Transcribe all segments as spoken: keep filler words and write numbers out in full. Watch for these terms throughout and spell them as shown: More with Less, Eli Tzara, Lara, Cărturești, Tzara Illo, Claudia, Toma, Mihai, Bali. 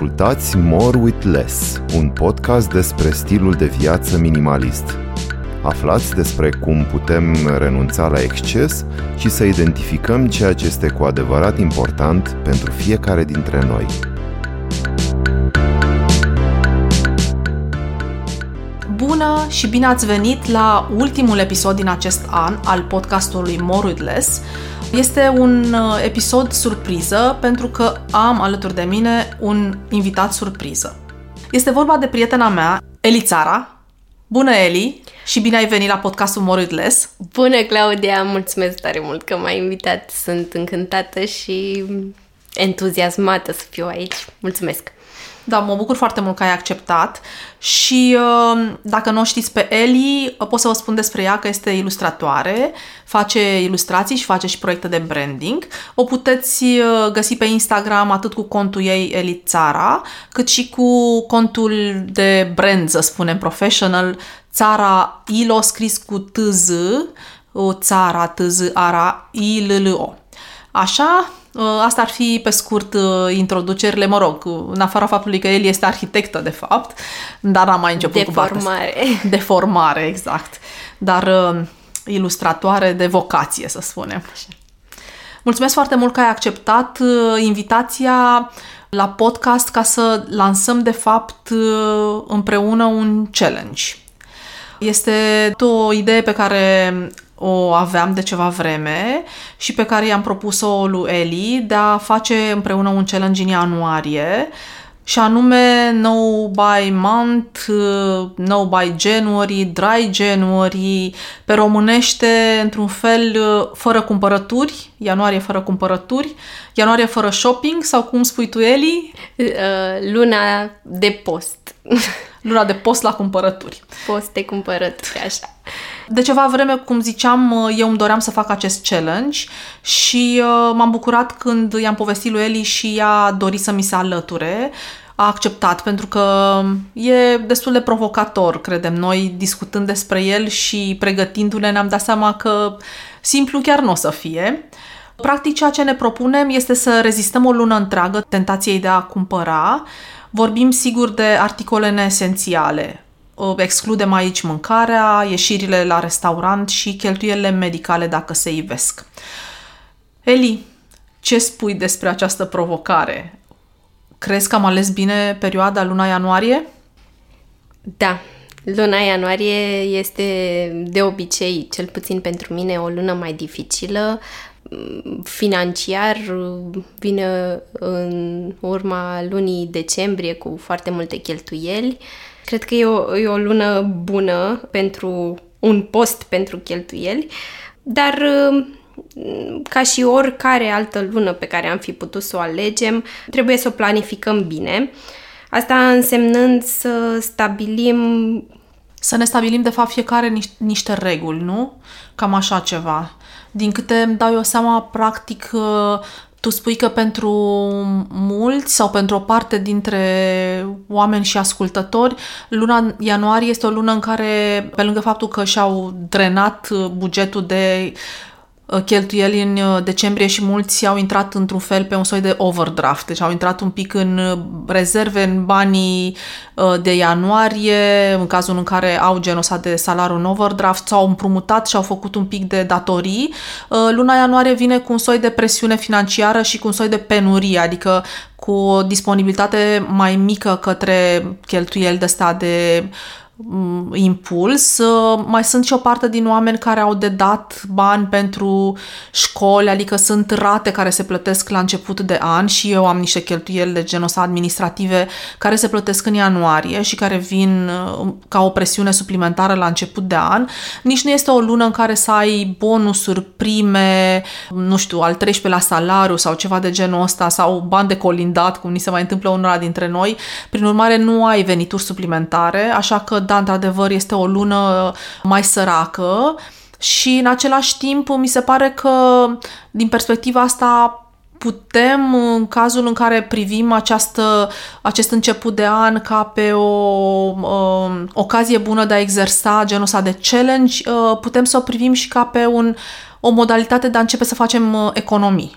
ascultați More with Less, un podcast despre stilul de viață minimalist. Aflați despre cum putem renunța la exces și să identificăm ceea ce este cu adevărat important pentru fiecare dintre noi. Bună și bine ați venit la ultimul episod din acest an al podcastului More with Less. Este un episod surpriză pentru că am alături de mine un invitat surpriză. Este vorba de prietena mea, Eli Tzara. Bună, Eli! Și bine ai venit la podcastul More with Less! Bună, Claudia! Mulțumesc tare mult că m-ai invitat! Sunt încântată și entuziasmată să fiu aici. Mulțumesc! Da, mă bucur foarte mult că ai acceptat și dacă nu o știți pe Eli, pot să vă spun despre ea că este ilustratoare, face ilustrații și face și proiecte de branding. O puteți găsi pe Instagram atât cu contul ei Eli Tzara, cât și cu contul de brand, să spunem, professional, Tzara Illo, scris cu T Z, Tzara, T Z A R A, I L L O. Așa, asta ar fi pe scurt introducerile, mă rog, în afara faptului că el este arhitectă, de fapt, dar n-am mai început de cu partea formare. De formare, exact. Dar ilustratoare de vocație, să spunem. Așa. Mulțumesc foarte mult că ai acceptat invitația la podcast ca să lansăm, de fapt, împreună un challenge. Este o idee pe care o aveam de ceva vreme și pe care i-am propus-o lui Eli de a face împreună un challenge în ianuarie și anume no by month, no by January, dry January, pe românește într-un fel fără cumpărături, ianuarie fără cumpărături, ianuarie fără shopping sau cum spui tu, Eli? Luna de post. Luna de post la cumpărături. Post de cumpărături, așa. De ceva vreme, cum ziceam, eu îmi doream să fac acest challenge și uh, m-am bucurat când i-am povestit lui Eli și ea a dorit să mi se alăture. A acceptat, pentru că e destul de provocator, credem noi, discutând despre el și pregătindu-ne, ne-am dat seama că simplu chiar nu o să fie. Practic, ceea ce ne propunem este să rezistăm o lună întreagă tentației de a cumpăra. Vorbim, sigur, de articole neesențiale. Excludem aici mâncarea, ieșirile la restaurant și cheltuielile medicale dacă se ivesc. Eli, ce spui despre această provocare? Crezi că am ales bine perioada luna ianuarie? Da, luna ianuarie este de obicei, cel puțin pentru mine, o lună mai dificilă. Financiar vine în urma lunii decembrie cu foarte multe cheltuieli. Cred că e o, e o lună bună pentru un post pentru cheltuieli, dar ca și oricare altă lună pe care am fi putut să o alegem, trebuie să o planificăm bine. Asta însemnând să stabilim... Să ne stabilim, de fapt, fiecare niș- niște reguli, nu? Cam așa ceva. Din câte îmi dau eu seama, practic... Tu spui că pentru mulți sau pentru o parte dintre oameni și ascultători, luna ianuarie este o lună în care, pe lângă faptul că și-au drenat bugetul de cheltuieli în decembrie și mulți au intrat într-un fel pe un soi de overdraft, deci au intrat un pic în rezerve, în banii de ianuarie, în cazul în care au genul ăsta de salariu în overdraft, s-au împrumutat și au făcut un pic de datorii. Luna ianuarie vine cu un soi de presiune financiară și cu un soi de penurie, adică cu o disponibilitate mai mică către cheltuieli de-astea de impuls. Mai sunt și o parte din oameni care au de dat bani pentru școli, adică sunt rate care se plătesc la început de an și eu am niște cheltuieli de genul ăsta administrative care se plătesc în ianuarie și care vin ca o presiune suplimentară la început de an. Nici nu este o lună în care să ai bonusuri, prime, nu știu, al treisprezecelea la salariu sau ceva de genul ăsta sau bani de colindat, cum ni se mai întâmplă unora dintre noi. Prin urmare, nu ai venituri suplimentare, așa că da, într-adevăr, este o lună mai săracă și în același timp mi se pare că din perspectiva asta putem, în cazul în care privim această, acest început de an ca pe o um, ocazie bună de a exersa genul ăsta de challenge, uh, putem să o privim și ca pe un, o modalitate de a începe să facem economii,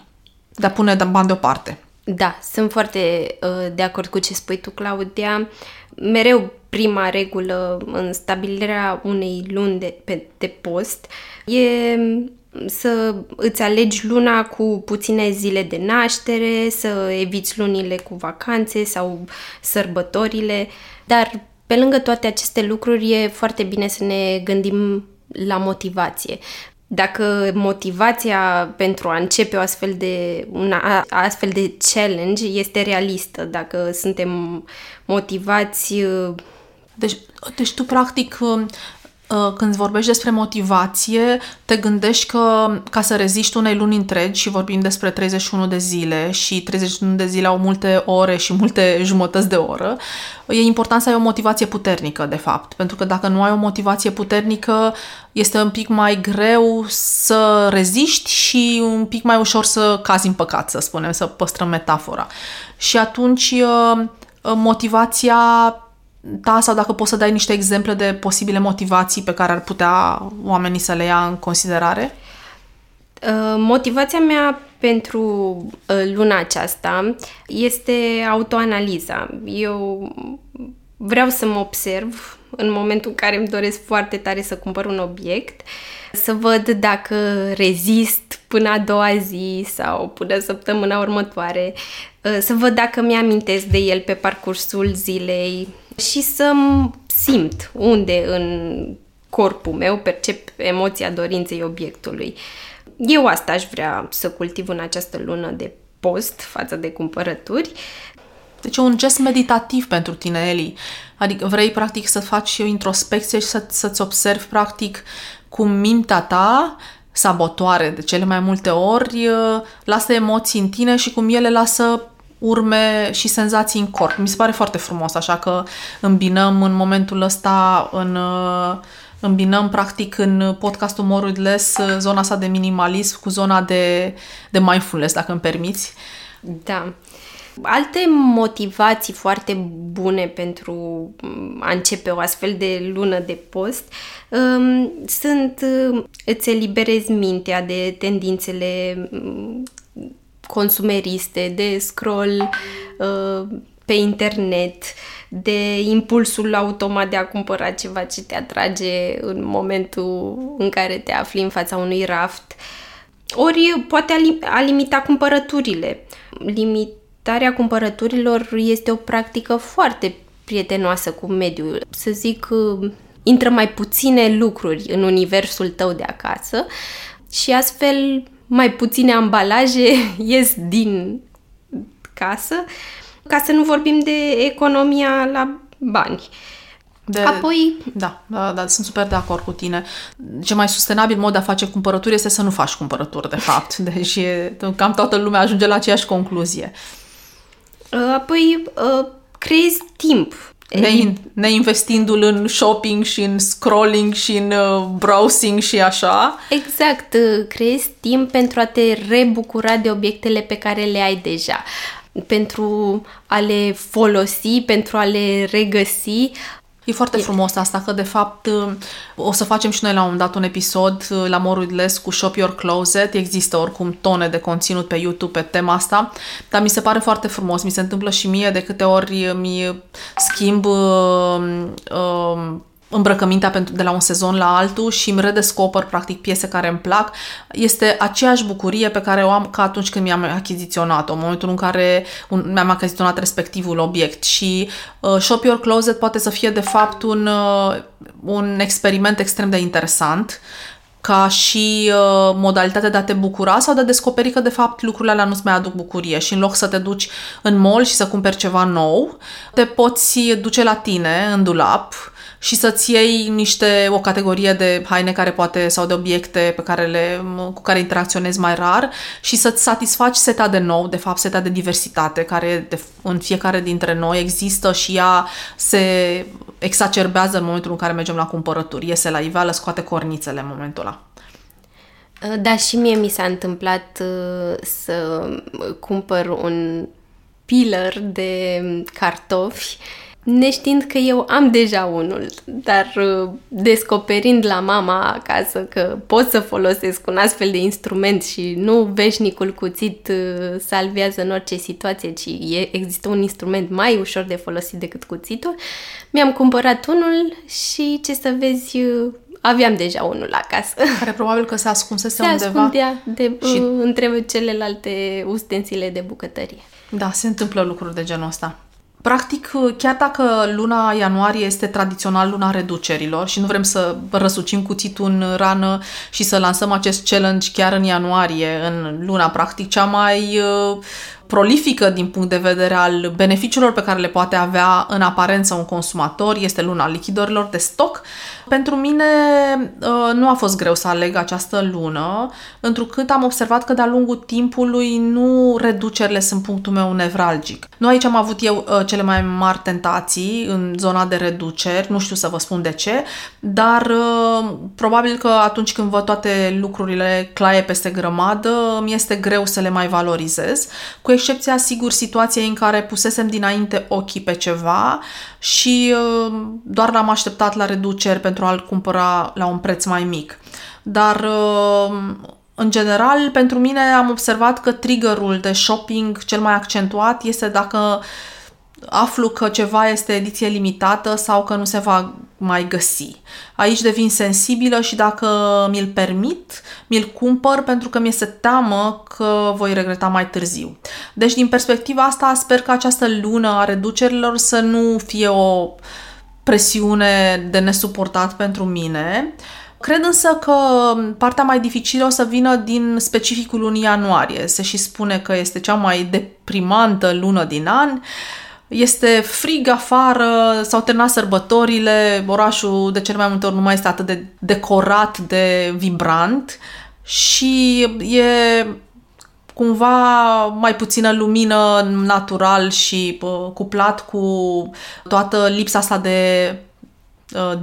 de a pune bani deoparte. Da, sunt foarte uh, de acord cu ce spui tu, Claudia. Mereu prima regulă în stabilirea unei luni de, pe, de post e să îți alegi luna cu puține zile de naștere, să eviți lunile cu vacanțe sau sărbătorile, dar pe lângă toate aceste lucruri e foarte bine să ne gândim la motivație. Dacă motivația pentru a începe o astfel de, una, astfel de challenge este realistă, dacă suntem motivați... Deci, deci tu, practic, când vorbești despre motivație, te gândești că ca să reziști unei luni întregi, și vorbim despre treizeci și unu de zile, și treizeci și unu de zile au multe ore și multe jumătăți de oră, e important să ai o motivație puternică, de fapt. Pentru că dacă nu ai o motivație puternică, este un pic mai greu să reziști și un pic mai ușor să cazi în păcat, să spunem, să păstrăm metafora. Și atunci motivația... Da, sau dacă poți să dai niște exemple de posibile motivații pe care ar putea oamenii să le ia în considerare? Motivația mea pentru luna aceasta este autoanaliza. Eu vreau să mă observ în momentul în care îmi doresc foarte tare să cumpăr un obiect, să văd dacă rezist până a doua zi sau până săptămâna următoare, să văd dacă mi-amintesc de el pe parcursul zilei și să-mi simt unde în corpul meu percep emoția dorinței obiectului. Eu asta aș vrea să cultiv în această lună de post față de cumpărături. Deci e un gest meditativ pentru tine, Eli. Adică vrei, practic, să faci o introspecție și să, să-ți observi, practic, cu mintea ta, sabotoare de cele mai multe ori, lasă emoții în tine și cum ele lasă urme și senzații în corp. Mi se pare foarte frumos, așa că îmbinăm în momentul ăsta, în, îmbinăm practic în podcastul More with Less zona asta de minimalism cu zona de, de mindfulness, dacă îmi permiți. Da. Alte motivații foarte bune pentru a începe o astfel de lună de post um, sunt îți eliberezi mintea de tendințele consumeriste, de scroll uh, pe internet, de impulsul automat de a cumpăra ceva ce te atrage în momentul în care te afli în fața unui raft. Ori poate a limita cumpărăturile. Limitarea cumpărăturilor este o practică foarte prietenoasă cu mediul. Să zic, intră mai puține lucruri în universul tău de acasă și astfel mai puține ambalaje ies din casă, ca să nu vorbim de economia la bani. De, Apoi... Da, da, da, sunt super de acord cu tine. Ce mai sustenabil mod de a face cumpărături este să nu faci cumpărături, de fapt. Deci e, cam toată lumea ajunge la aceeași concluzie. Apoi creezi timp. Ne, neinvestindu-l în shopping și în scrolling și în uh, browsing și așa. Exact, creezi timp pentru a te rebucura de obiectele pe care le ai deja, pentru a le folosi, pentru a le regăsi. E foarte frumos asta, că de fapt o să facem și noi la un dat un episod la More with Less cu Shop Your Closet. Există oricum tone de conținut pe YouTube pe tema asta, dar mi se pare foarte frumos. Mi se întâmplă și mie de câte ori mi schimb uh, uh, îmbrăcămintea pentru, de la un sezon la altul și îmi redescoper practic piese care îmi plac. Este aceeași bucurie pe care o am ca atunci când mi-am achiziționat-o, în momentul în care un, mi-am achiziționat respectivul obiect. Și uh, Shop Your Closet poate să fie de fapt un, uh, un experiment extrem de interesant ca și uh, modalitatea de a te bucura sau de a descoperi că de fapt lucrurile alea nu-ți mai aduc bucurie și în loc să te duci în mall și să cumperi ceva nou, te poți duce la tine în dulap și să-ți iei niște, o categorie de haine care poate, sau de obiecte pe care le, cu care interacționezi mai rar și să-ți satisfaci seta de nou, de fapt seta de diversitate care de, în fiecare dintre noi există și ea se exacerbează în momentul în care mergem la cumpărături. Iese la iveală, scoate cornițele în momentul ăla. Da, și mie mi s-a întâmplat să cumpăr un peeler de cartofi neștiind că eu am deja unul, dar descoperind la mama acasă că pot să folosesc un astfel de instrument și nu veșnicul cuțit salvează în orice situație, ci există un instrument mai ușor de folosit decât cuțitul, mi-am cumpărat unul și, ce să vezi, aveam deja unul acasă. Care probabil că se ascunsese se undeva. Se ascundea de, și... între celelalte ustensile de bucătărie. Da, se întâmplă lucruri de genul ăsta. Practic, chiar dacă luna ianuarie este tradițional luna reducerilor și nu vrem să răsucim cuțitul în rană și să lansăm acest challenge chiar în ianuarie, în luna practic cea mai prolifică din punct de vedere al beneficiilor pe care le poate avea în aparență un consumator, este luna lichidorilor de stoc. Pentru mine nu a fost greu să aleg această lună, întrucât am observat că de-a lungul timpului nu reducerile sunt punctul meu nevralgic. Nu aici am avut eu cele mai mari tentații în zona de reduceri, nu știu să vă spun de ce, dar probabil că atunci când văd toate lucrurile claie peste grămadă, mi este greu să le mai valorizez, cu excepția, sigur, situației în care pusesem dinainte ochii pe ceva și doar l-am așteptat la reduceri pentru a-l cumpăra la un preț mai mic. Dar, în general, pentru mine am observat că triggerul de shopping cel mai accentuat este dacă aflu că ceva este ediție limitată sau că nu se va mai găsi. Aici devin sensibilă și dacă mi-l permit, mi-l cumpăr pentru că mi este teamă că voi regreta mai târziu. Deci, din perspectiva asta, sper că această lună a reducerilor să nu fie o presiune de nesuportat pentru mine. Cred însă că partea mai dificilă o să vină din specificul lunii ianuarie. Se și spune că este cea mai deprimantă lună din an. Este frig afară, s-au terminat sărbătorile, orașul de cel mai multe ori nu mai este atât de decorat, de vibrant și e cumva mai puțină lumină natural și cuplat cu toată lipsa asta de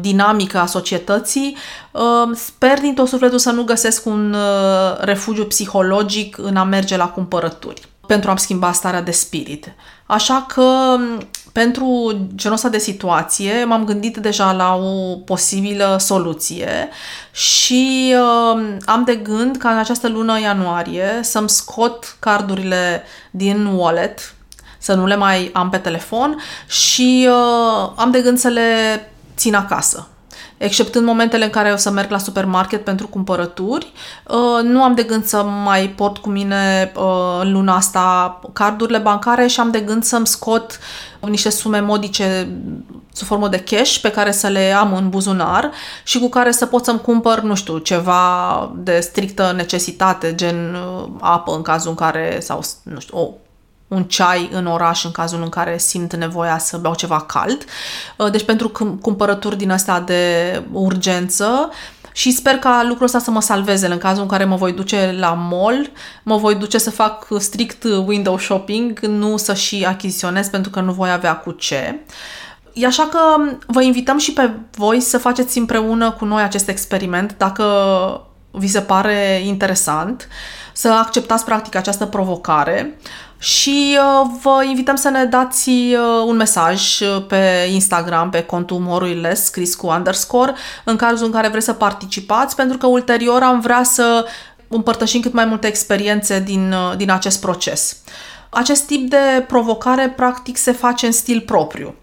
dinamică a societății. Sper din tot sufletul să nu găsesc un refugiu psihologic în a merge la cumpărături pentru a-mi schimba starea de spirit. Așa că, pentru genul ăsta de situație, m-am gândit deja la o posibilă soluție și uh, am de gând ca în această lună ianuarie să-mi scot cardurile din wallet, să nu le mai am pe telefon și uh, am de gând să le țin acasă. Exceptând momentele în care o să merg la supermarket pentru cumpărături, nu am de gând să mai port cu mine în luna asta cardurile bancare și am de gând să-mi scot niște sume modice sub formă de cash pe care să le am în buzunar și cu care să pot să-mi cumpăr, nu știu, ceva de strictă necesitate, gen apă în cazul în care, sau nu știu, o un ceai în oraș în cazul în care simt nevoia să beau ceva cald. Deci pentru cumpărături din astea de urgență și sper ca lucrul ăsta să mă salveze în cazul în care mă voi duce la mall, mă voi duce să fac strict window shopping, nu să și achiziționez pentru că nu voi avea cu ce. E așa că vă invităm și pe voi să faceți împreună cu noi acest experiment dacă vi se pare interesant, să acceptați practic această provocare și uh, vă invităm să ne dați uh, un mesaj pe Instagram, pe contul More with Less, scris cu underscore, în cazul în care vreți să participați, pentru că ulterior am vrea să împărtășim cât mai multe experiențe din, uh, din acest proces. Acest tip de provocare practic se face în stil propriu.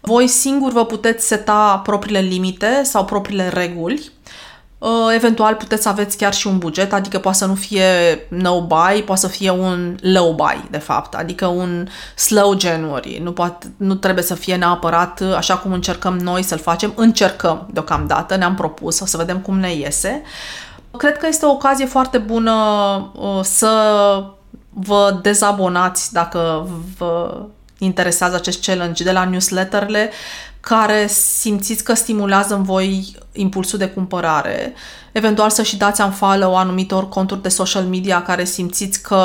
Voi singuri vă puteți seta propriile limite sau propriile reguli. Eventual puteți să aveți chiar și un buget, adică poate să nu fie no buy, poate să fie un low buy, de fapt, adică un slow January. Nu, poate, nu trebuie să fie neapărat așa cum încercăm noi să-l facem. Încercăm deocamdată, ne-am propus, o să vedem cum ne iese. Cred că este o ocazie foarte bună să vă dezabonați dacă vă interesează acest challenge de la newsletterele care simțiți că stimulează în voi impulsul de cumpărare. Eventual să și dați unfollow anumitor conturi de social media care simțiți că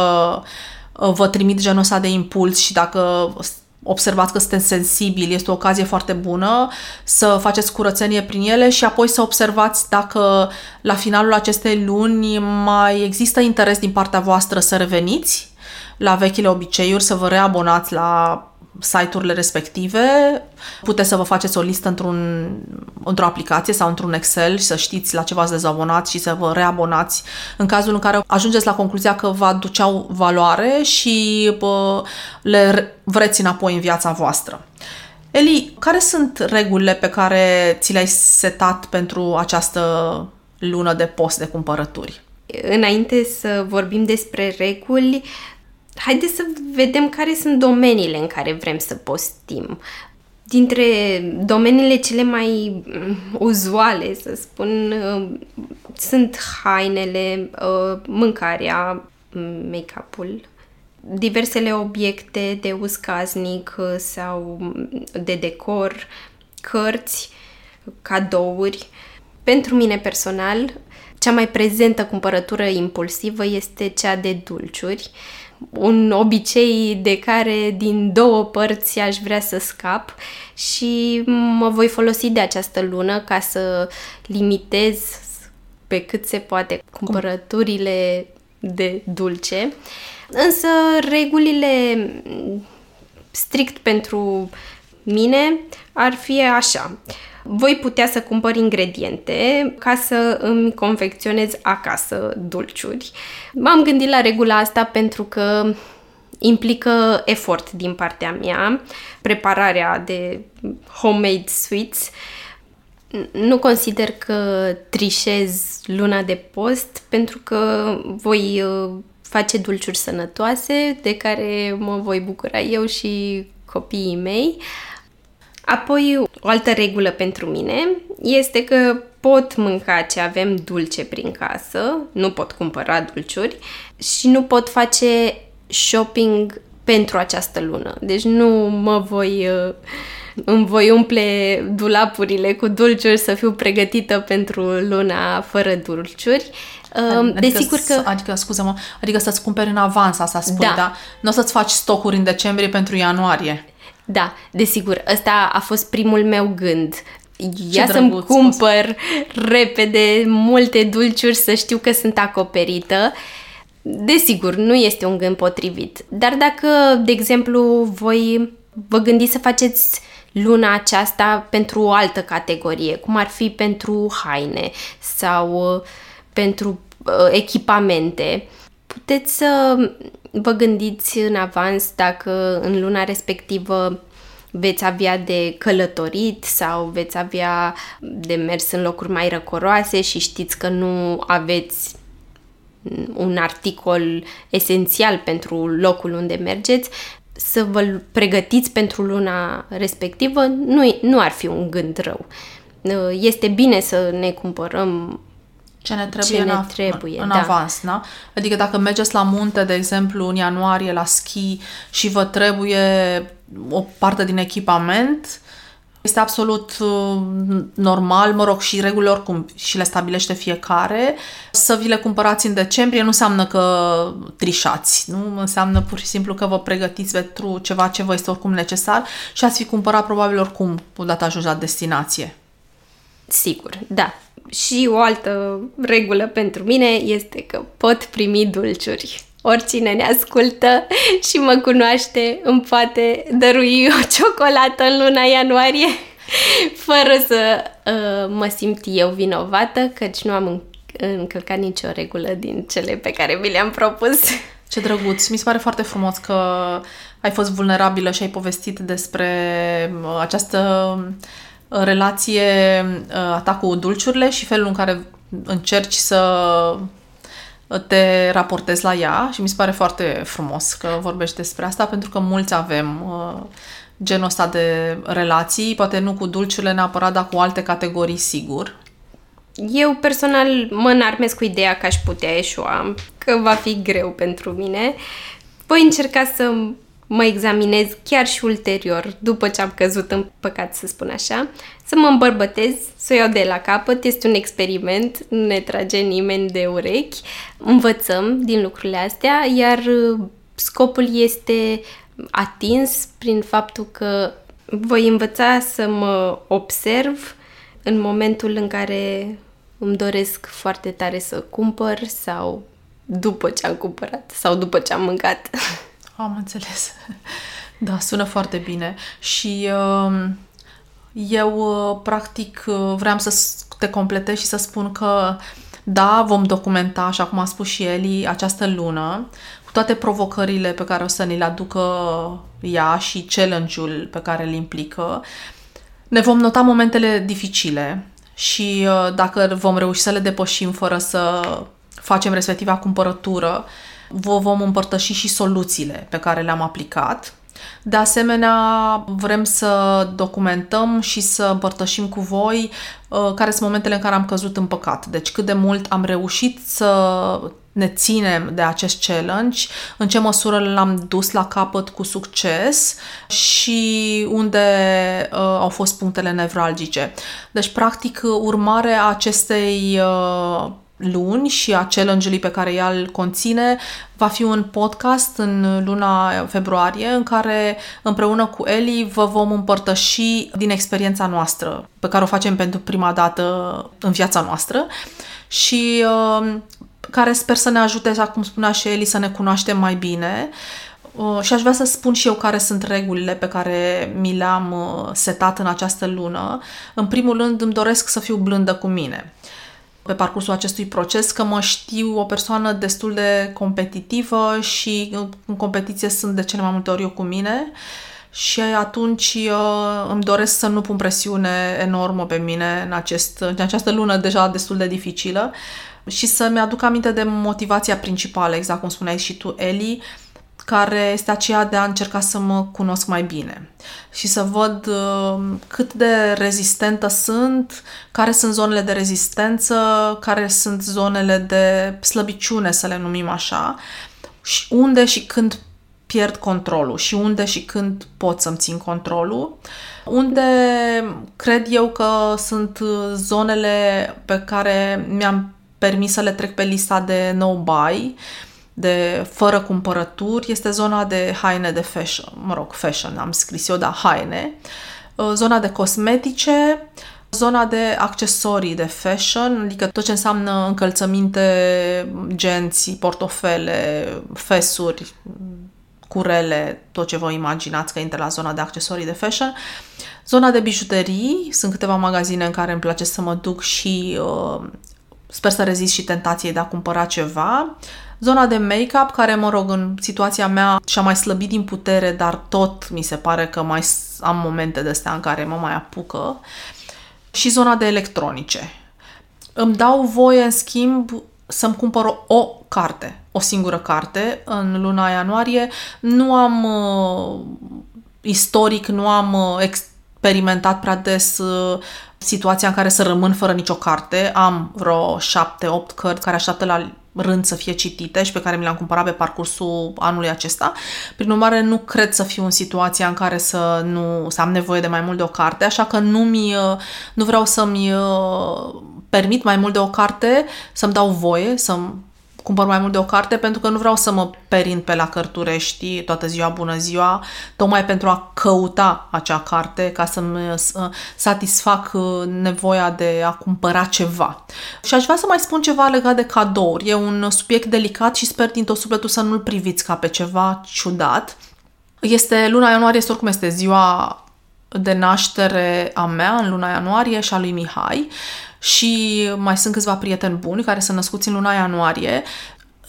vă trimit genul ăsta de impuls și dacă observați că sunteți sensibili, este o ocazie foarte bună să faceți curățenie prin ele și apoi să observați dacă la finalul acestei luni mai există interes din partea voastră să reveniți la vechile obiceiuri, să vă reabonați la site-urile respective. Puteți să vă faceți o listă într-un, într-o aplicație sau într-un Excel și să știți la ce v-ați dezabonat și să vă reabonați în cazul în care ajungeți la concluzia că vă aduceau valoare și bă, le vreți înapoi în viața voastră. Eli, care sunt regulile pe care ți le-ai setat pentru această lună de post de cumpărături? Înainte să vorbim despre reguli, haideți să vedem care sunt domeniile în care vrem să postim. Dintre domeniile cele mai uzuale, să spun, sunt hainele, mâncarea, make-up-ul, diversele obiecte de uz casnic sau de decor, cărți, cadouri. Pentru mine personal, cea mai prezentă cumpărătură impulsivă este cea de dulciuri, un obicei de care din două părți aș vrea să scap și mă voi folosi de această lună ca să limitez pe cât se poate cumpărăturile de dulce. Însă regulile strict pentru mine ar fi așa. Voi putea să cumpăr ingrediente ca să îmi confecționez acasă dulciuri. M-am gândit la regula asta pentru că implică efort din partea mea, prepararea de homemade sweets. Nu consider că trișez luna de post pentru că voi face dulciuri sănătoase de care mă voi bucura eu și copiii mei. Apoi, o altă regulă pentru mine este că pot mânca ce avem dulce prin casă, nu pot cumpăra dulciuri și nu pot face shopping pentru această lună. Deci nu mă voi, îmi voi umple dulapurile cu dulciuri să fiu pregătită pentru luna fără dulciuri. Adică, desigur că... adică, scuze-mă, adică să-ți cumperi în avans, asta spui, da? da? Nu o să-ți faci stocuri în decembrie pentru ianuarie. Da, desigur, ăsta a fost primul meu gând. Ia ce să-mi drăguț, cumpăr spus. repede multe dulciuri să știu că sunt acoperită. Desigur, nu este un gând potrivit. Dar dacă, de exemplu, voi vă gândiți să faceți luna aceasta pentru o altă categorie, cum ar fi pentru haine sau pentru echipamente, puteți să vă gândiți în avans dacă în luna respectivă veți avea de călătorit sau veți avea de mers în locuri mai răcoroase și știți că nu aveți un articol esențial pentru locul unde mergeți, să vă pregătiți pentru luna respectivă. Nu, nu ar fi un gând rău. Este bine să ne cumpărăm ce ne trebuie, ce ne în, trebuie, în da. avans, da? Adică dacă mergeți la munte, de exemplu, în ianuarie, la schi și vă trebuie o parte din echipament, este absolut normal, mă rog, și regulile oricum și le stabilește fiecare, să vi le cumpărați în decembrie nu înseamnă că trișați, nu? Înseamnă pur și simplu că vă pregătiți pentru ceva ce vă este oricum necesar și ați fi cumpărat probabil oricum odată ajungi la destinație. Sigur, da. Și o altă regulă pentru mine este că pot primi dulciuri. Oricine ne ascultă și mă cunoaște îmi poate dărui o ciocolată în luna ianuarie fără să uh, mă simt eu vinovată, căci nu am încălcat nicio regulă din cele pe care mi le-am propus. Ce drăguț! Mi se pare foarte frumos că ai fost vulnerabilă și ai povestit despre această relație a ta cu dulciurile și felul în care încerci să te raportezi la ea și mi se pare foarte frumos că vorbești despre asta pentru că mulți avem uh, genul ăsta de relații, poate nu cu dulciurile neapărat, dar cu alte categorii, sigur. Eu personal mă înarmez cu ideea că aș putea eșua, că va fi greu pentru mine. Voi încerca să mă examinez chiar și ulterior, după ce am căzut în păcat, să spun așa, să mă îmbărbătez, să o iau de la capăt, este un experiment, nu ne trage nimeni de urechi, învățăm din lucrurile astea, iar scopul este atins prin faptul că voi învăța să mă observ în momentul în care îmi doresc foarte tare să cumpăr sau după ce am cumpărat sau după ce am mâncat. Am înțeles. Da, sună foarte bine. Și uh, eu, practic, vreau să te completez și să spun că da, vom documenta, așa cum a spus și Eli, această lună, cu toate provocările pe care o să ni le aducă ea și challenge-ul pe care îl implică. Ne vom nota momentele dificile și dacă vom reuși să le depășim fără să facem respectiva cumpărătură, vă vom împărtăși și soluțiile pe care le-am aplicat. De asemenea, vrem să documentăm și să împărtășim cu voi uh, care sunt momentele în care am căzut în păcat. Deci cât de mult am reușit să ne ținem de acest challenge, în ce măsură l-am dus la capăt cu succes și unde uh, au fost punctele nevralgice. Deci, practic, urmarea acestei uh, luni și a challenge-ului pe care ea îl conține va fi un podcast în luna februarie în care împreună cu Eli vă vom împărtăși din experiența noastră pe care o facem pentru prima dată în viața noastră și uh, care sper să ne ajute, cum spunea și Eli, să ne cunoaștem mai bine. Uh, și aș vrea să spun și eu care sunt regulile pe care mi le-am setat în această lună. În primul rând îmi doresc să fiu blândă cu mine pe parcursul acestui proces, că mă știu o persoană destul de competitivă și în competiție sunt de cele mai multe ori eu cu mine și atunci îmi doresc să nu pun presiune enormă pe mine în, acest, în această lună deja destul de dificilă și să-mi aduc aminte de motivația principală, exact cum spuneai și tu, Eli, care este aceea de a încerca să mă cunosc mai bine și să văd cât de rezistentă sunt, care sunt zonele de rezistență, care sunt zonele de slăbiciune, să le numim așa, și unde și când pierd controlul și unde și când pot să-mi țin controlul, unde cred eu că sunt zonele pe care mi-am permis să le trec pe lista de no buy, de fără cumpărături, este zona de haine de fashion, mă rog, fashion, am scris eu, dar haine, zona de cosmetice, zona de accesorii de fashion, adică tot ce înseamnă încălțăminte, genți, portofele, fesuri, curele, tot ce vă imaginați că intră la zona de accesorii de fashion, zona de bijuterii, sunt câteva magazine în care îmi place să mă duc și uh, sper să rezist și tentației de a cumpăra ceva, zona de make-up, care, mă rog, în situația mea și-a mai slăbit din putere, dar tot mi se pare că mai am momente de-astea în care mă mai apucă, și zona de electronice. Îmi dau voie, în schimb, să-mi cumpăr o, o carte, o singură carte, în luna ianuarie. Nu am, istoric, nu am experimentat prea des situația în care să rămân fără nicio carte. Am vreo șapte, opt cărți care așteaptă la rând să fie citite și pe care mi le-am cumpărat pe parcursul anului acesta. Prin urmare, nu cred să fiu în situația în care să, nu, să am nevoie de mai mult de o carte, așa că nu-mi, nu vreau să-mi permit mai mult de o carte, să-mi dau voie să-mi cumpăr mai mult de o carte, pentru că nu vreau să mă perind pe la Cărturești toată ziua, bună ziua, tocmai pentru a căuta acea carte, ca să-mi satisfac nevoia de a cumpăra ceva. Și aș vrea să mai spun ceva legat de cadouri. E un subiect delicat și sper din tot sufletul să nu-l priviți ca pe ceva ciudat. Este luna ianuarie, este oricum este ziua de naștere a mea în luna ianuarie și a lui Mihai și mai sunt câțiva prieteni buni care sunt născuți în luna ianuarie.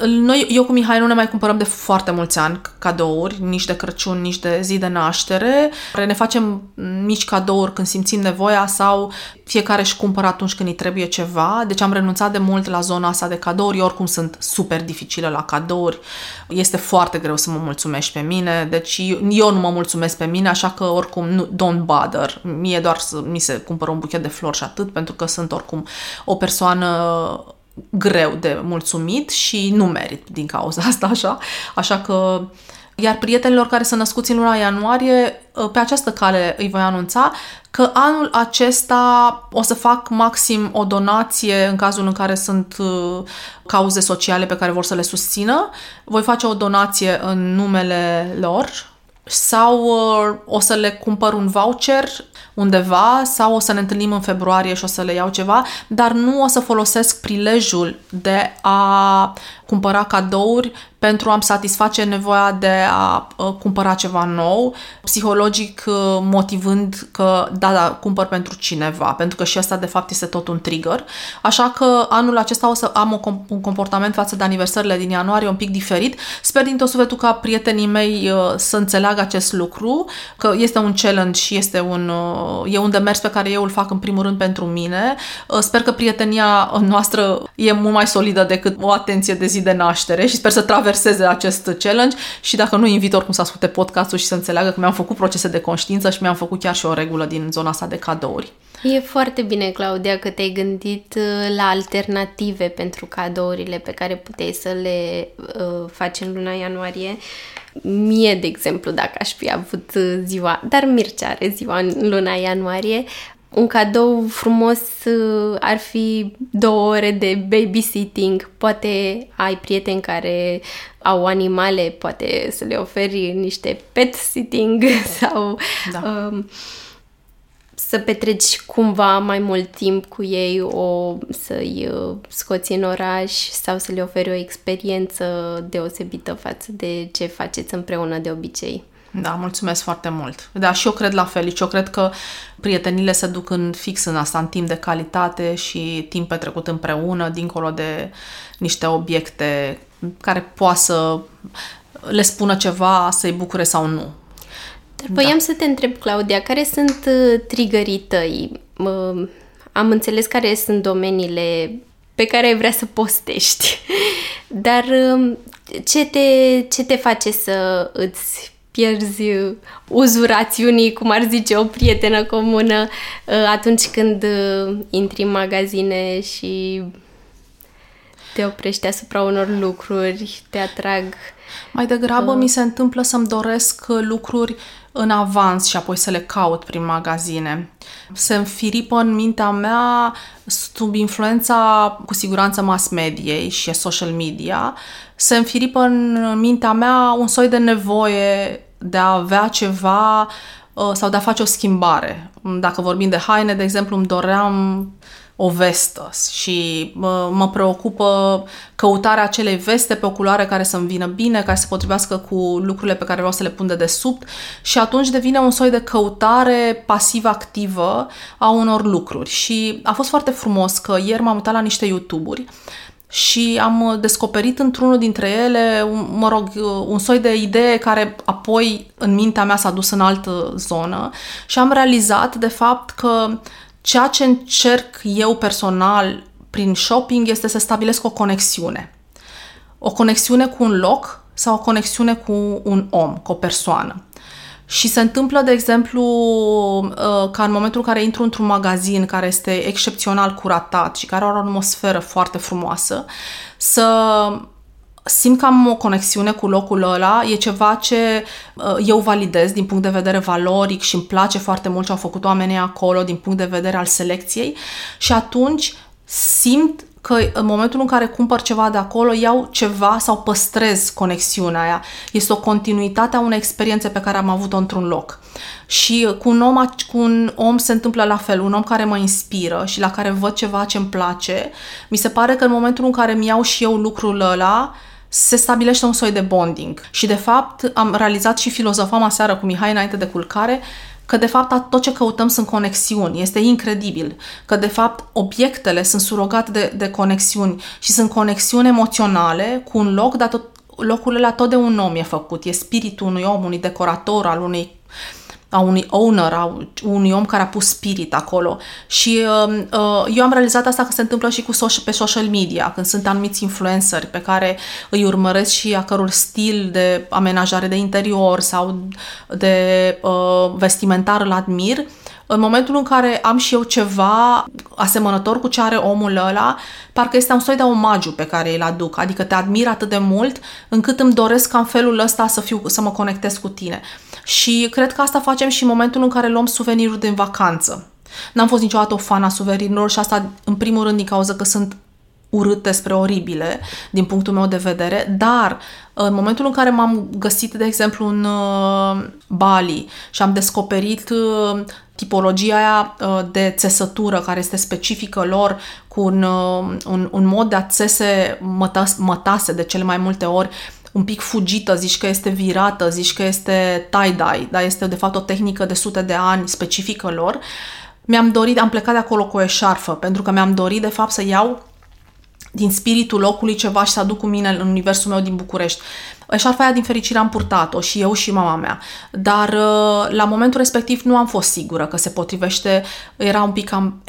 Noi, eu cu Mihai, nu ne mai cumpărăm de foarte mulți ani cadouri, nici de Crăciun, nici de zi de naștere. Ne facem mici cadouri când simțim nevoia sau fiecare își cumpără atunci când îi trebuie ceva. Deci am renunțat de mult la zona asta de cadouri. Eu oricum sunt super dificilă la cadouri. Este foarte greu să mă mulțumești pe mine. Deci eu nu mă mulțumesc pe mine, așa că oricum nu, don't bother. Mie doar să mi se cumpără un buchet de flori și atât, pentru că sunt oricum o persoană greu de mulțumit și nu merit din cauza asta, așa. Așa că, iar prietenilor care sunt născuți în luna ianuarie, pe această cale îi voi anunța că anul acesta o să fac maxim o donație în cazul în care sunt cauze sociale pe care vor să le susțină. Voi face o donație în numele lor sau o să le cumpăr un voucher undeva sau o să ne întâlnim în februarie și o să le iau ceva, dar nu o să folosesc prilejul de a cumpăra cadouri pentru a-mi satisface nevoia de a cumpăra ceva nou, psihologic motivând că da, da, cumpăr pentru cineva, pentru că și asta de fapt este tot un trigger. Așa că anul acesta o să am o, un comportament față de aniversările din ianuarie un pic diferit. Sper din tot sufletul ca prietenii mei să înțeleagă acest lucru, că este un challenge și este un, e un demers pe care eu îl fac în primul rând pentru mine. Sper că prietenia noastră e mult mai solidă decât o atenție de zi de naștere și sper să traverseze acest challenge și dacă nu, invit oricum să asculte podcastul și să înțeleagă că mi-am făcut procese de conștiință și mi-am făcut chiar și o regulă din zona asta de cadouri. E foarte bine, Claudia, că te-ai gândit la alternative pentru cadourile pe care puteai să le uh, faci în luna ianuarie. Mie, de exemplu, dacă aș fi avut ziua, dar Mircea are ziua în luna ianuarie, un cadou frumos ar fi două ore de babysitting. Poate ai prieteni care au animale, poate să le oferi niște pet sitting sau da. um, să petreci cumva mai mult timp cu ei, o, să-i scoți în oraș sau să le oferi o experiență deosebită față de ce faceți împreună de obicei. Da, mulțumesc foarte mult. Da, și eu cred la fel. Și eu cred că prietenile se duc în fix în asta, în timp de calitate și timp petrecut împreună, dincolo de niște obiecte care poate să le spună ceva, să-i bucure sau nu. Dar voiam da. să te întreb, Claudia, care sunt triggerii tăi? Am înțeles care sunt domeniile pe care ai vrea să postești, dar ce te, ce te face să îți pierzi uzurațiunii, cum ar zice o prietenă comună, atunci când intri în magazine și te oprești asupra unor lucruri, te atrag? Mai degrabă uh... mi se întâmplă să-mi doresc lucruri în avans și apoi să le caut prin magazine. Se înfiripă în mintea mea, sub influența cu siguranță mass mediei și social media, se înfiripă în mintea mea un soi de nevoie de a avea ceva sau de a face o schimbare. Dacă vorbim de haine, de exemplu, îmi doream o vestă și mă, mă preocupă căutarea acelei veste pe o culoare care să-mi vină bine, care să potrivească cu lucrurile pe care vreau să le pun de desubt și atunci devine un soi de căutare pasiv-activă a unor lucruri. Și a fost foarte frumos că ieri m-am uitat la niște YouTube-uri și am descoperit într-unul dintre ele, mă rog, un soi de idee care apoi în mintea mea s-a dus în altă zonă și am realizat de fapt că ceea ce încerc eu personal prin shopping este să stabilesc o conexiune. O conexiune cu un loc sau o conexiune cu un om, cu o persoană. Și se întâmplă, de exemplu, ca în momentul în care intru într-un magazin care este excepțional curatat și care are o atmosferă foarte frumoasă, să simt că am o conexiune cu locul ăla, e ceva ce eu validez din punct de vedere valoric și îmi place foarte mult ce au făcut oamenii acolo din punct de vedere al selecției și atunci simt că în momentul în care cumpăr ceva de acolo, iau ceva sau păstrez conexiunea aia. Este o continuitate a unei experiențe pe care am avut-o într-un loc. Și cu un om, cu un om se întâmplă la fel, un om care mă inspiră și la care văd ceva ce îmi place, mi se pare că în momentul în care îmi iau și eu lucrul ăla, se stabilește un soi de bonding. Și de fapt am realizat și filozofam aseară cu Mihai înainte de culcare, că de fapt tot ce căutăm sunt conexiuni. Este incredibil că de fapt obiectele sunt surogate de, de conexiuni și sunt conexiuni emoționale cu un loc, dar tot, locul ăla tot de un om e făcut. E spiritul unui om, unui decorator, al unui, a unui owner, a unui om care a pus spirit acolo. Și uh, uh, eu am realizat asta că se întâmplă și cu social, pe social media, când sunt anumiți influenceri pe care îi urmăresc și a căror stil de amenajare de interior sau de uh, vestimentar îl admir. În momentul în care am și eu ceva asemănător cu ce are omul ăla, parcă este un soi de omagiu pe care îl aduc, adică te admir atât de mult încât îmi doresc ca în felul ăsta să, fiu, să mă conectez cu tine. Și cred că asta facem și în momentul în care luăm suveniruri din vacanță. N-am fost niciodată o fan a suvenirilor și asta în primul rând din cauza că sunt urâte spre oribile, din punctul meu de vedere, dar în momentul în care m-am găsit, de exemplu, în Bali și am descoperit tipologia aia de țesătură care este specifică lor, cu un, un, un mod de a țese mătase, mătase de cele mai multe ori un pic fugită, zici că este virată, zici că este tie-dye, dar este de fapt o tehnică de sute de ani specifică lor. Mi-am dorit, am plecat de acolo cu o eșarfă, pentru că mi-am dorit de fapt să iau din spiritul locului ceva și să aduc cu mine în universul meu din București. Eșarfa aia, din fericire, am purtat-o și eu și mama mea, dar la momentul respectiv nu am fost sigură că se potrivește, era un pic cam,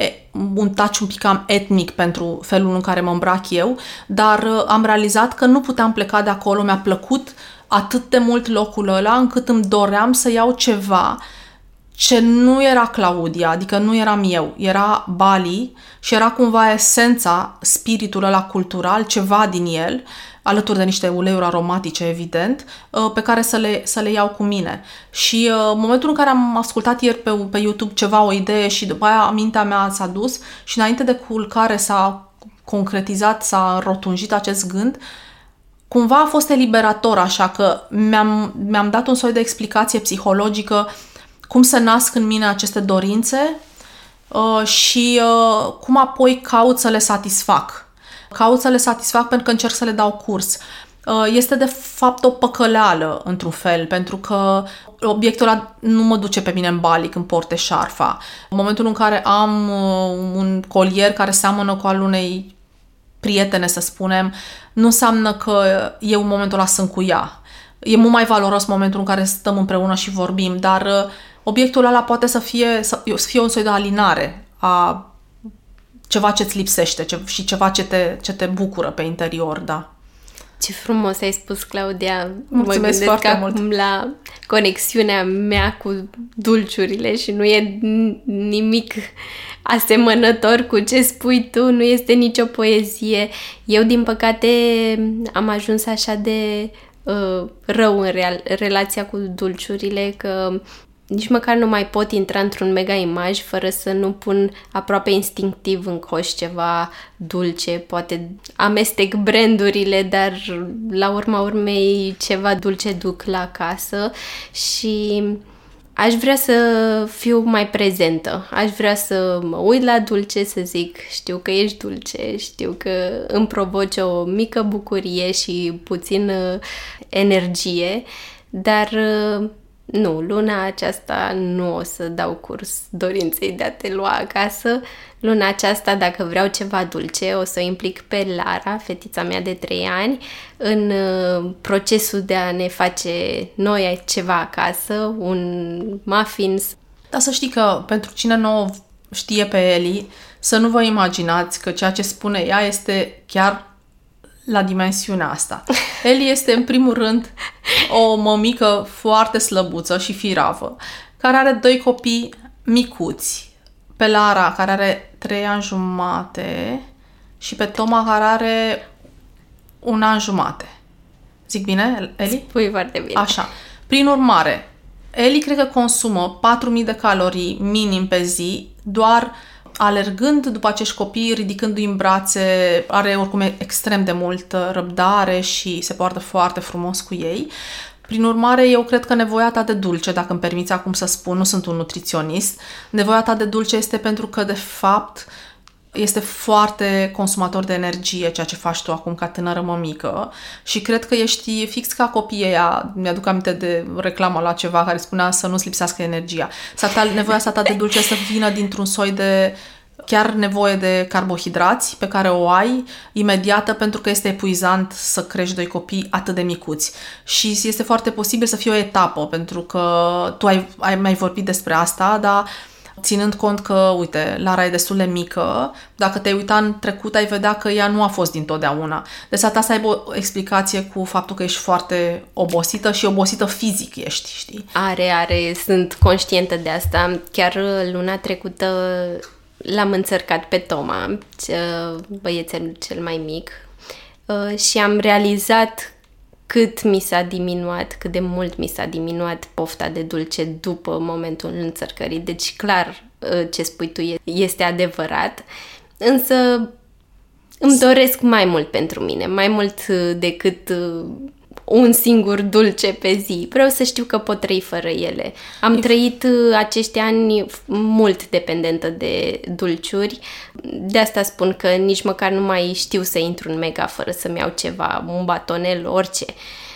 un touch un pic cam etnic pentru felul în care mă îmbrac eu, dar am realizat că nu puteam pleca de acolo, mi-a plăcut atât de mult locul ăla încât îmi doream să iau ceva ce nu era Claudia, adică nu eram eu, era Bali și era cumva esența, spiritul ăla cultural, ceva din el, alături de niște uleiuri aromatice, evident, pe care să le, să le iau cu mine. Și în momentul în care am ascultat ieri pe, pe YouTube ceva, o idee și după aia mintea mea s-a dus și înainte de culcare s-a concretizat, s-a rotunjit acest gând, cumva a fost eliberator, așa că mi-am, mi-am dat un soi de explicație psihologică cum se nasc în mine aceste dorințe uh, și uh, cum apoi caut să le satisfac. Caut să le satisfac pentru că încerc să le dau curs. Uh, este de fapt o păcăleală, într-un fel, pentru că obiectul ăla nu mă duce pe mine în Bali când port eșarfa. În momentul în care am uh, un colier care seamănă cu al unei prietene, să spunem, nu înseamnă că eu în momentul ăla sunt cu ea. E mult mai valoros momentul în care stăm împreună și vorbim, dar uh, obiectul ăla poate să fie, să fie un soi de alinare a ceva ce-ți lipsește și ceva ce te, ce te bucură pe interior, da. Ce frumos ai spus, Claudia! Mulțumesc foarte mult! Mă gândesc la conexiunea mea cu dulciurile și nu e nimic asemănător cu ce spui tu, nu este nicio poezie. Eu, din păcate, am ajuns așa de uh, rău în real- relația cu dulciurile că nici măcar nu mai pot intra într-un mega imaj fără să nu pun aproape instinctiv în coș ceva dulce. Poate amestec brandurile, dar la urma urmei ceva dulce duc la casă și aș vrea să fiu mai prezentă. Aș vrea să mă uit la dulce, să zic, știu că ești dulce, știu că îmi provoci o mică bucurie și puțină energie, dar nu, luna aceasta nu o să dau curs dorinței de a te lua acasă. Luna aceasta, dacă vreau ceva dulce, o să o implic pe Lara, fetița mea de trei ani, în procesul de a ne face noi ceva acasă, un muffin. Dar să știi că pentru cine nu știe pe Eli, să nu vă imaginați că ceea ce spune ea este chiar la dimensiunea asta. Eli este, în primul rând, o mămică foarte slăbuță și firavă, care are doi copii micuți. Pe Lara, care are trei ani jumate, și pe Toma, care are un an jumate. Zic bine, Eli? Spui foarte bine. Așa. Prin urmare, Eli cred că consumă patru mii de calorii minim pe zi, doar alergând după acești copii, ridicându-i în brațe, are oricum extrem de multă răbdare și se poartă foarte frumos cu ei. Prin urmare, eu cred că nevoia ta de dulce, dacă îmi permiți acum să spun, nu sunt un nutriționist, nevoia ta de dulce este pentru că, de fapt, este foarte consumator de energie ceea ce faci tu acum ca tânără mămică și cred că ești fix ca copiii ăia. Mi-aduc aminte de reclama la ceva care spunea să nu-ți lipsească energia. Sata, nevoia asta de dulce să vină dintr-un soi de chiar nevoie de carbohidrați pe care o ai imediată pentru că este epuizant să crești doi copii atât de micuți. Și este foarte posibil să fie o etapă pentru că tu ai, ai mai vorbit despre asta, dar ținând cont că, uite, Lara e destul de mică, dacă te-ai uita în trecut, ai vedea că ea nu a fost dintotdeauna. Deci ta să aibă o explicație cu faptul că ești foarte obosită și obosită fizic ești, știi? Are, are, sunt conștientă de asta. Chiar luna trecută l-am înțărcat pe Toma, băiețelul cel mai mic, și am realizat cât mi s-a diminuat, cât de mult mi s-a diminuat pofta de dulce după momentul înțărcării. Deci, clar, ce spui tu este adevărat, însă îmi doresc mai mult pentru mine, mai mult decât un singur dulce pe zi. Vreau să știu că pot trăi fără ele. Am trăit acești ani mult dependentă de dulciuri. De asta spun că nici măcar nu mai știu să intru în mega fără să-mi iau ceva, un batonel, orice.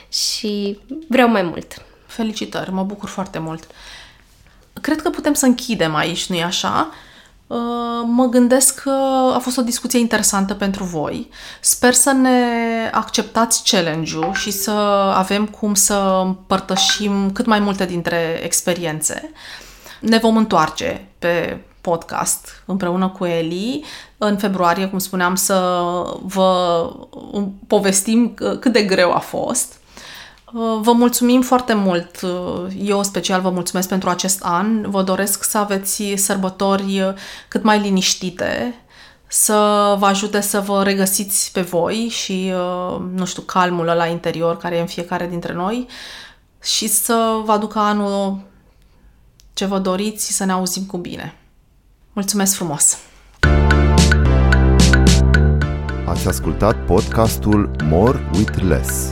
și vreau mai mult. Felicitări, mă bucur foarte mult. Cred că putem să închidem aici, nu-i așa? Mă gândesc că a fost o discuție interesantă pentru voi. Sper să ne acceptați challenge-ul și să avem cum să împărtășim cât mai multe dintre experiențe. Ne vom întoarce pe podcast împreună cu Eli în februarie, cum spuneam, să vă povestim cât de greu a fost. Vă mulțumim foarte mult, eu special vă mulțumesc pentru acest an, vă doresc să aveți sărbători cât mai liniștite, să vă ajute să vă regăsiți pe voi și, nu știu, calmul ăla interior care e în fiecare dintre noi și să vă aducă anul ce vă doriți și să ne auzim cu bine. Mulțumesc frumos! Ați ascultat podcastul More with Less.